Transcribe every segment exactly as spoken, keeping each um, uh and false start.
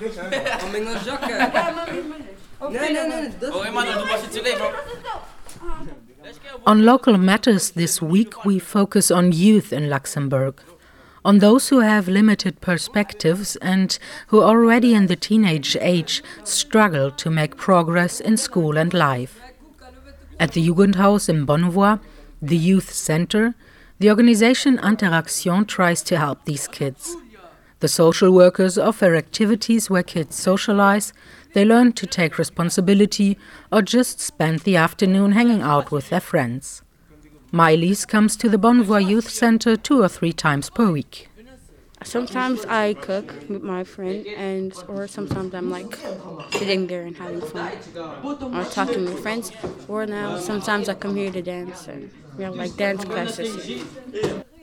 Om in mijn zakken. Nee, nee, nee. Oh, man, dat was het te leven. On local matters this week, we focus on youth in Luxembourg, on those who have limited perspectives and who already in the teenage age struggle to make progress in school and life. At the Jugendhaus in Bonnevoie, the youth center, the organization Interaction tries to help these kids. The social workers offer activities where kids socialize, they learn to take responsibility or just spend the afternoon hanging out with their friends. Miley's comes to the Bonnevoie Youth Center two or three times per week. Sometimes I cook with my friend, and or sometimes I'm like sitting there and having fun or talking with friends. Or now sometimes I come here to dance, and we have like dance classes here.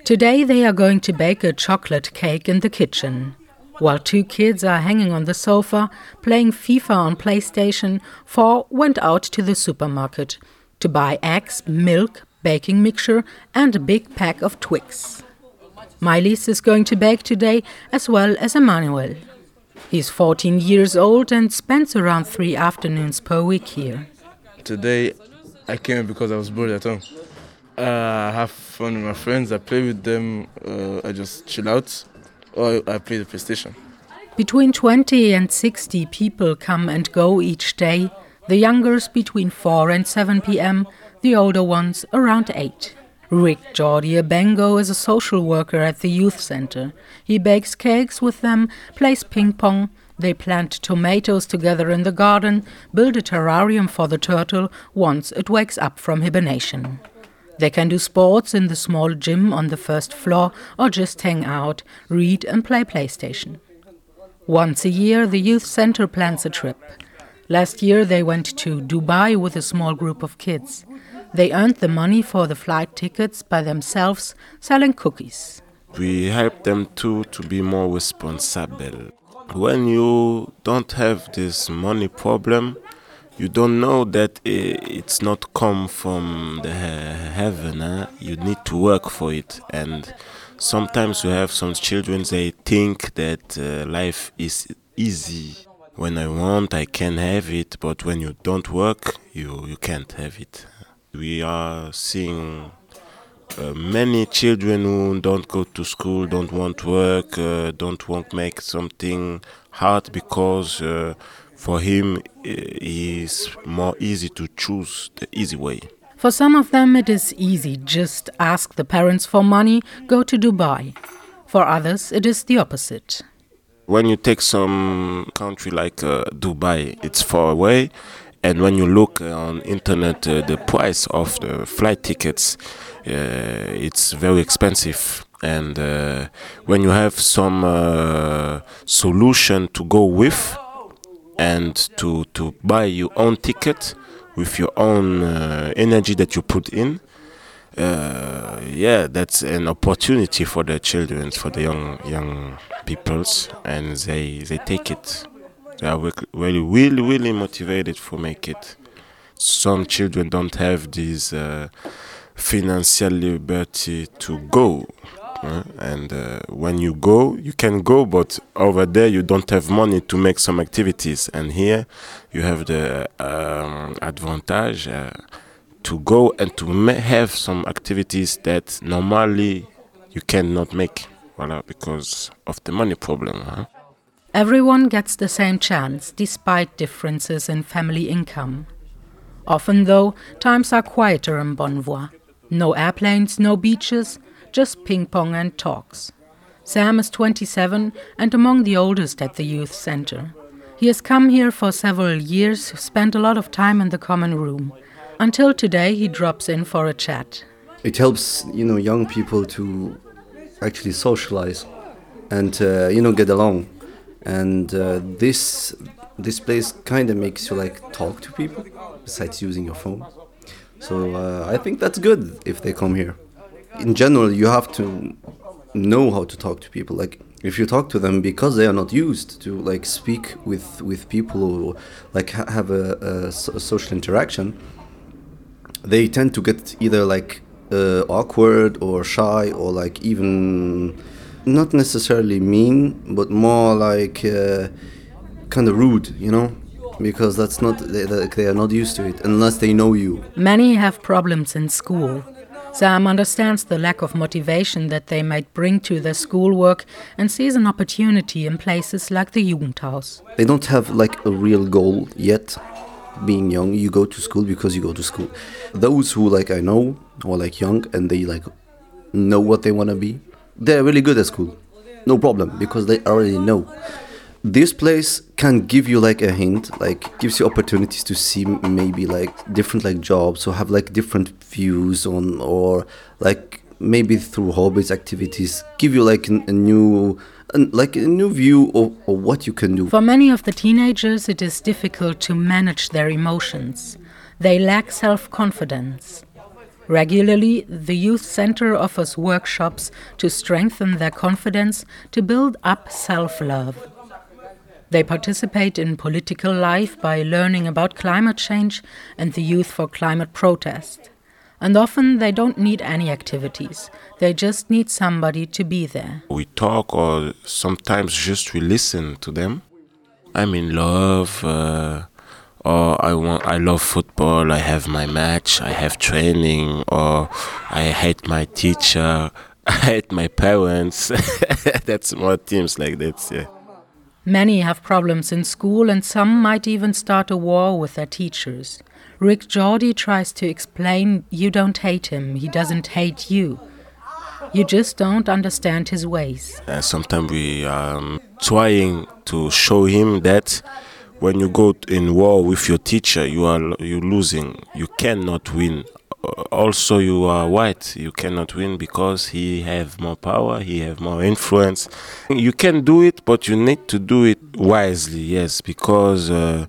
Today they are going to bake a chocolate cake in the kitchen, while two kids are hanging on the sofa, playing FIFA on PlayStation. Four went out to the supermarket to buy eggs, milk, baking mixture and a big pack of Twix. Miley's is going to bake today as well as Emmanuel. He's fourteen years old and spends around three afternoons per week here. Today I came because I was bored at home. Uh, I have fun with my friends, I play with them, uh, I just chill out, or I play the PlayStation. Between twenty and sixty people come and go each day, the youngers between four and seven p.m., the older ones around eight. Rick Jordy Abengo is a social worker at the youth center. He bakes cakes with them, plays ping pong, they plant tomatoes together in the garden, build a terrarium for the turtle once it wakes up from hibernation. They can do sports in the small gym on the first floor or just hang out, read and play PlayStation. Once a year, the youth center plans a trip. Last year, they went to Dubai with a small group of kids. They earned the money for the flight tickets by themselves, selling cookies. We help them too to be more responsible. When you don't have this money problem, you don't know that it's not come from the heaven, huh? You need to work for it. And sometimes you have some children, they think that uh, life is easy. When I want, I can have it, but when you don't work, you, you can't have it. We are seeing uh, many children who don't go to school, don't want to work, uh, don't want to make something hard because... Uh, For him, it's more easy to choose the easy way. For some of them, it is easy. Just ask the parents for money, go to Dubai. For others, it is the opposite. When you take some country like uh, Dubai, it's far away. And when you look on internet, uh, the price of the flight tickets, uh, it's very expensive. And uh, when you have some uh, solution to go with, and to, to buy your own ticket with your own uh, energy that you put in, uh, yeah, that's an opportunity for the children, for the young young peoples, and they they take it. They are really, really, really motivated for make it. Some children don't have this uh, financial liberty to go. Uh, and uh, when you go, you can go, but over there you don't have money to make some activities. And here you have the um, advantage uh, to go and to ma- have some activities that normally you cannot make, voilà, because of the money problem. Huh? Everyone gets the same chance, despite differences in family income. Often, though, times are quieter in Bonnevoie. No airplanes, no beaches, just ping-pong and talks. Sam is twenty-seven and among the oldest at the youth center. He has come here for several years, spent a lot of time in the common room. Until today, he drops in for a chat. It helps, you know, young people to actually socialize and, uh, you know, get along. And uh, this, this place kind of makes you, like, talk to people, besides using your phone. So uh, I think that's good if they come here. In general, you have to know how to talk to people. Like, if you talk to them, because they are not used to, like, speak with, with people or, like, ha- have a, a, so- a social interaction, they tend to get either, like, uh, awkward or shy or, like, even not necessarily mean, but more like uh, kind of rude, you know, because that's not they, they are not used to it unless they know you. Many have problems in school. Sam understands the lack of motivation that they might bring to their schoolwork and sees an opportunity in places like the Jugendhaus. They don't have like a real goal yet. Being young, you go to school because you go to school. Those who like I know or like young and they like know what they want to be, they're really good at school. No problem, because they already know. This place can give you like a hint, like gives you opportunities to see maybe like different like jobs or have like different views on, or like maybe through hobbies, activities, give you like an, a new like a new view of, of what you can do. For many of the teenagers, it is difficult to manage their emotions. They lack self-confidence. Regularly, the youth center offers workshops to strengthen their confidence, to build up self-love. They participate in political life by learning about climate change and the Youth for Climate protest. And often they don't need any activities. They just need somebody to be there. We talk, or sometimes just we listen to them. I'm in love, uh, or I want, I love football, I have my match, I have training, or I hate my teacher, I hate my parents. That's more teams like that, yeah. Many have problems in school and some might even start a war with their teachers. Rick Jordy tries to explain you don't hate him, he doesn't hate you. You just don't understand his ways. Uh, sometimes we are um, trying to show him that when you go in war with your teacher, you are you losing, you cannot win. Also, you are white, you cannot win because he have more power, he have more influence. You can do it, but you need to do it wisely, yes, because uh,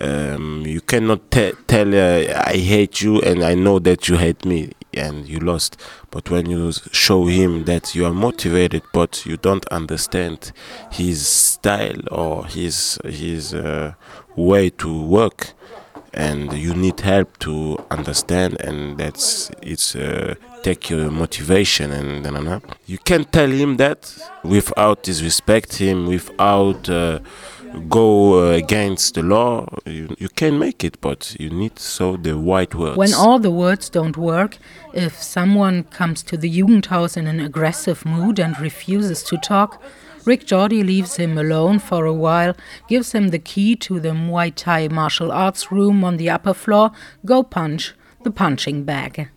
um, you cannot te- tell, uh, I hate you and I know that you hate me and you lost. But when you show him that you are motivated, but you don't understand his style or his, his uh, way to work, and you need help to understand, and that's it's uh, take your motivation and da, da, da. You can tell him that without disrespect him, without uh, go uh, against the law. You, you can make it, but you need so the right words. When all the words don't work, if someone comes to the Jugendhaus in an aggressive mood and refuses to talk, Rick Jordy leaves him alone for a while, gives him the key to the Muay Thai martial arts room on the upper floor. Go punch, the punching bag.